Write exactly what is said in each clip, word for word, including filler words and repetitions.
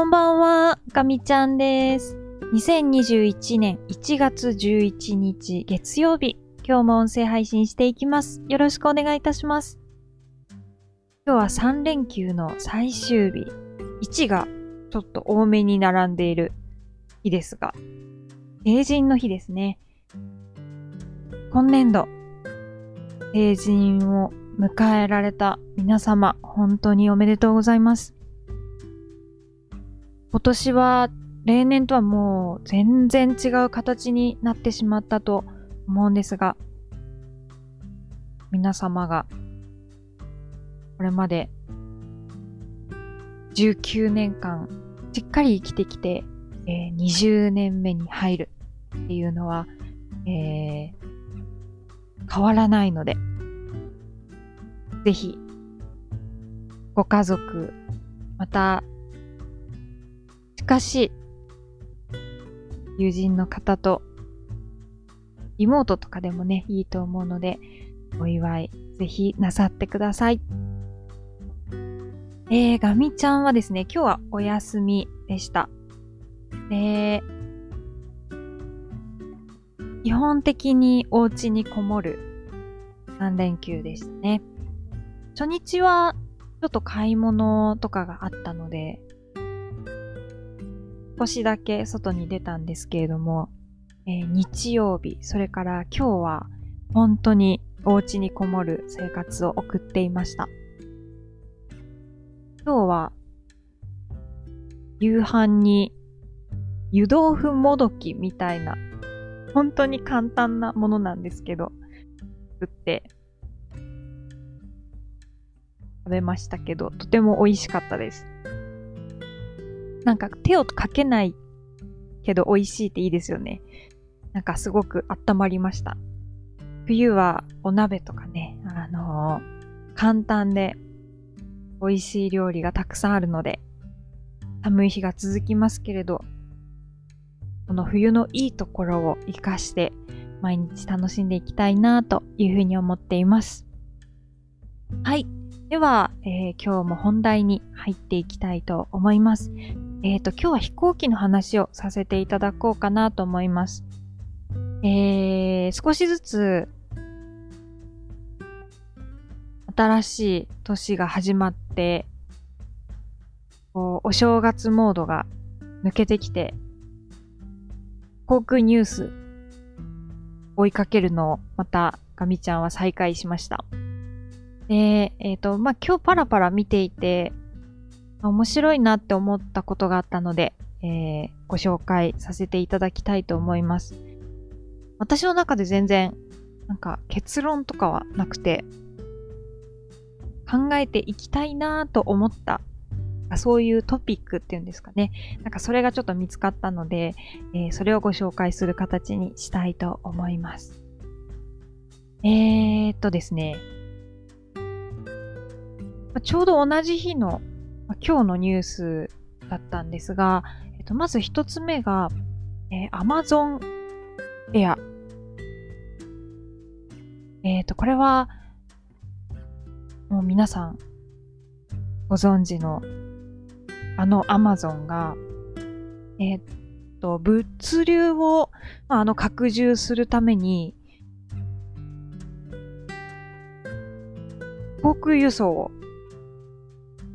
こんばんは、あかみちゃんです。にせんにじゅういちねんいちがつじゅういちにち月曜日、今日も音声配信していきます。よろしくお願いいたします。今日はさんれんきゅうの最終日、いちがちょっと多めに並んでいる日ですが、成人の日ですね。今年度、成人を迎えられた皆様、本当におめでとうございます。今年は例年とはもう全然違う形になってしまったと思うんですが、皆様がこれまでじゅうきゅうねんかんしっかり生きてきて、えー、にじゅうねんめに入るっていうのは、えー、変わらないので、ぜひご家族、また近しい友人の方と、リモートとかでもね、いいと思うので、お祝いぜひなさってください。えー、ガミちゃんはですね、今日はお休みでした。で、基本的にお家にこもるさんれんきゅうでしたね。初日はちょっと買い物とかがあったので、少しだけ外に出たんですけれども、えー、日曜日、それから今日は本当にお家にこもる生活を送っていました。今日は夕飯に湯豆腐もどきみたいな、本当に簡単なものなんですけど、作って食べましたけど、とても美味しかったです。なんか手をかけないけど美味しいっていいですよね。なんかすごく温まりました。冬はお鍋とかね、あのー、簡単で美味しい料理がたくさんあるので、寒い日が続きますけれど、この冬のいいところを生かして毎日楽しんでいきたいなというふうに思っています。はい。では、えー、今日も本題に入っていきたいと思います。えっと、今日は飛行機の話をさせていただこうかなと思います。えー、少しずつ新しい年が始まって、こうお正月モードが抜けてきて、航空ニュース追いかけるのをまたガミちゃんは再開しました。で、えっと、まあ、今日パラパラ見ていて、面白いなって思ったことがあったので、えー、ご紹介させていただきたいと思います。私の中で全然、なんか結論とかはなくて、考えていきたいなと思った、そういうトピックっていうんですかね。なんかそれがちょっと見つかったので、えー、それをご紹介する形にしたいと思います。えーっとですね、ちょうど同じ日の、今日のニュースだったんですが、えっと、まず一つ目が、えー、Amazon Air。えっと、これは、もう皆さんご存知のあの Amazon が、えっと、物流を、まあ、あの拡充するために、航空輸送を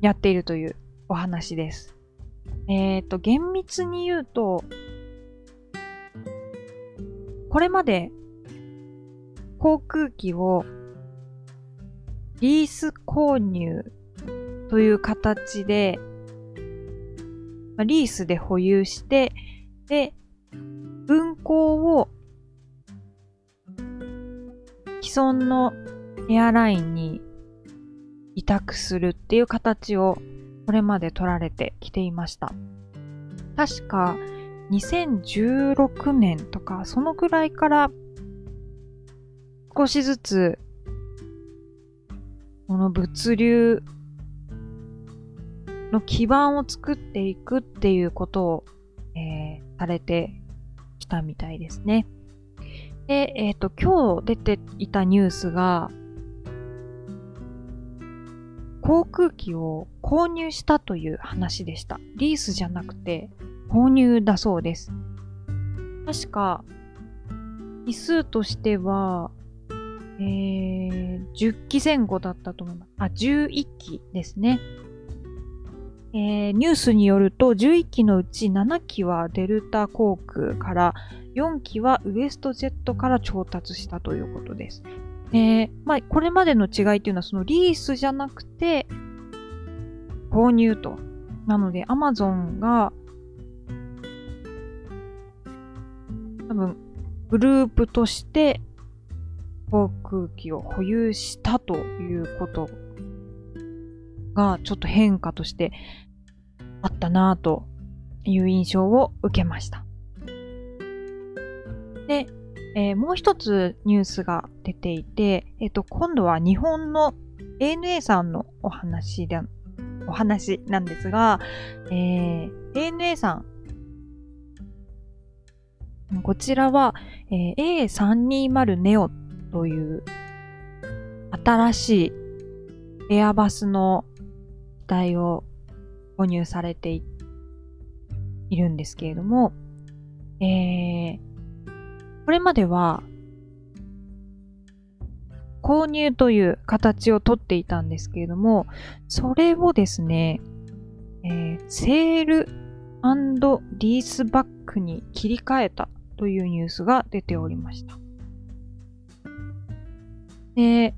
やっているというお話です。えっと、厳密に言うと、これまで航空機をリース購入という形で、リースで保有して、で、運航を既存のエアラインに委託するっていう形をこれまで取られてきていました。確かにせんじゅうろくねんとかそのくらいから少しずつこの物流の基盤を作っていくっていうことを、えー、されてきたみたいですね。で、えっと、今日出ていたニュースが航空機を購入したという話でした。リースじゃなくて購入だそうです。確か、機数としては、えー、じゅっきぜん後だったと思います。あ、じゅういっきですね。えー、ニュースによるとじゅういっきのうちななきはデルタ航空からよんきはウエストジェットから調達したということです。えーまあ、これまでの違いというのはそのリースじゃなくて購入と。なので Amazon が多分グループとして航空機を保有したということがちょっと変化としてあったなぁという印象を受けました。で、えー、もう一つニュースが出ていて、えっと、今度は日本の エーエヌエー さんのお話で、お話なんですが、えー、エーエヌエー さん、こちらは、えー、エーさんにーまるネオ という新しいエアバスの機体を購入されているんですけれども、えー、これまでは購入という形をとっていたんですけれども、それをですね、えー、セール&リースバックに切り替えたというニュースが出ておりました。で、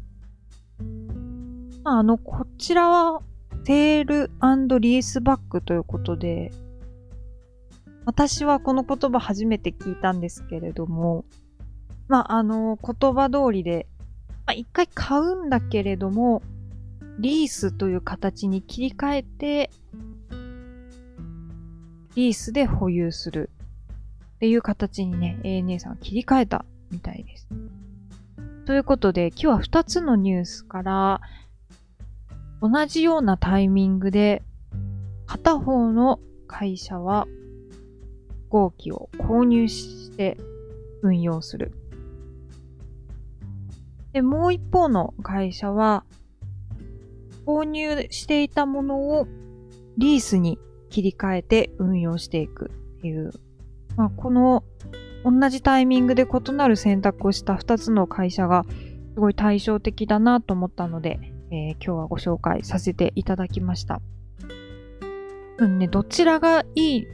まあ、あの、こちらはセール&リースバックということで、私はこの言葉初めて聞いたんですけれども、まあ、あの、言葉通りで、まあ、一回買うんだけれども、リースという形に切り替えて、リースで保有するっていう形にね、エーエヌエー さんは切り替えたみたいです。ということで、今日はふたつのニュースから、同じようなタイミングで、片方の会社は、飛行機を購入して運用する。で、もう一方の会社は購入していたものをリースに切り替えて運用していくっていう、まあ、この同じタイミングで異なる選択をしたふたつの会社がすごい対照的だなと思ったので、えー、今日はご紹介させていただきました。うんね、どちらがいい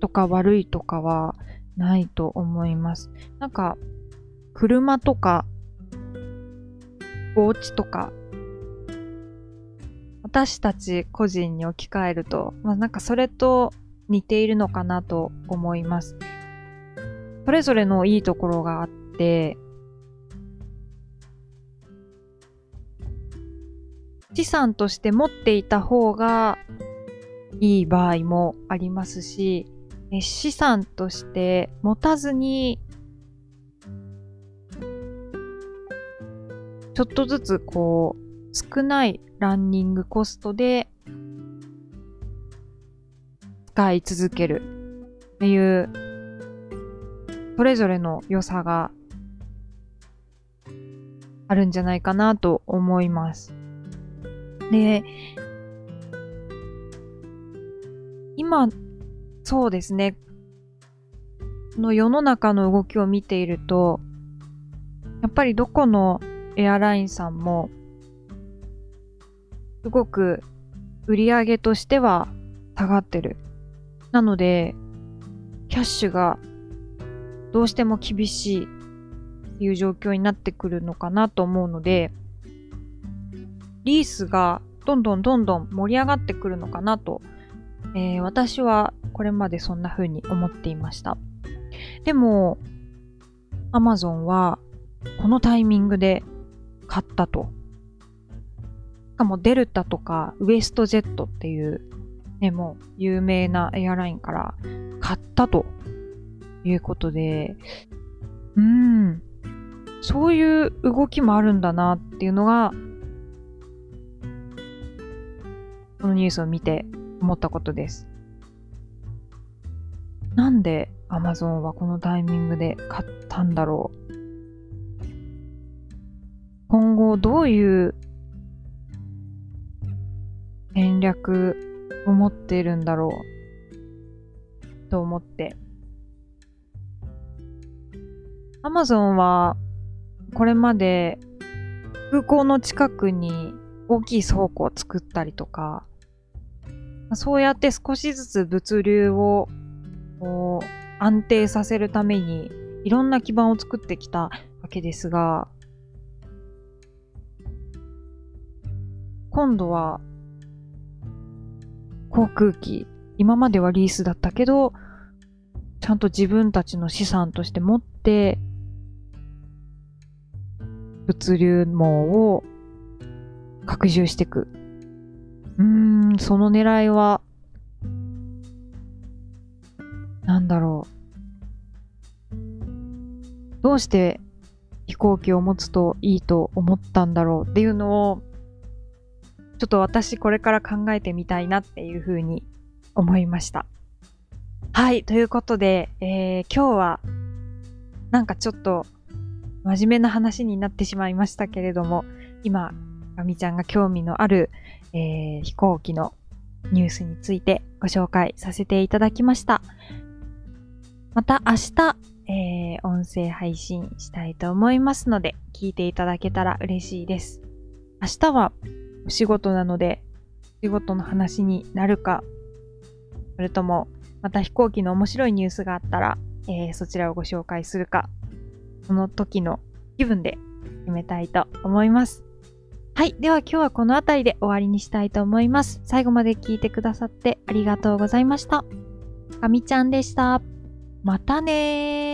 とか悪いとかはないと思います。なんか車とかお家とか私たち個人に置き換えると、まあ、なんかそれと似ているのかなと思います。それぞれのいいところがあって、資産として持っていた方がいい場合もありますし、資産として持たずにちょっとずつこう少ないランニングコストで使い続けるっていうそれぞれの良さがあるんじゃないかなと思います。で、今そうですね、この世の中の動きを見ているとやっぱりどこのエアラインさんもすごく売り上げとしては下がってる。なのでキャッシュがどうしても厳しいという状況になってくるのかなと思うので、リースがどんどんどんどん盛り上がってくるのかなと、えー、私はこれまでそんな風に思っていました。でも Amazon はこのタイミングで買ったと。しかもデルタとかウエストジェットっていう、ね、もう有名なエアラインから買ったということで、うーん、そういう動きもあるんだなっていうのが、このニュースを見て思ったことです。なんで Amazon はこのタイミングで買ったんだろう。今後どういう略を持っているんだろうと思って、 Amazon はこれまで空港の近くに大きい倉庫を作ったりとか、そうやって少しずつ物流を安定させるためにいろんな基盤を作ってきたわけですが、今度は航空機、今まではリースだったけどちゃんと自分たちの資産として持って物流網を拡充していく。うーん、その狙いはなんだろう。どうして飛行機を持つといいと思ったんだろうっていうのを、ちょっと私これから考えてみたいなっていうふうに思いました。はい、ということで、えー、今日はなんかちょっと真面目な話になってしまいましたけれども、今、あみちゃんが興味のある、えー、飛行機のニュースについてご紹介させていただきました。また明日、えー、音声配信したいと思いますので、聞いていただけたら嬉しいです。明日はお仕事なので、お仕事の話になるか、それともまた飛行機の面白いニュースがあったら、えー、そちらをご紹介するか、その時の気分で決めたいと思います。はい。では今日はこの辺りで終わりにしたいと思います。最後まで聞いてくださってありがとうございました。あみちゃんでした。またねー。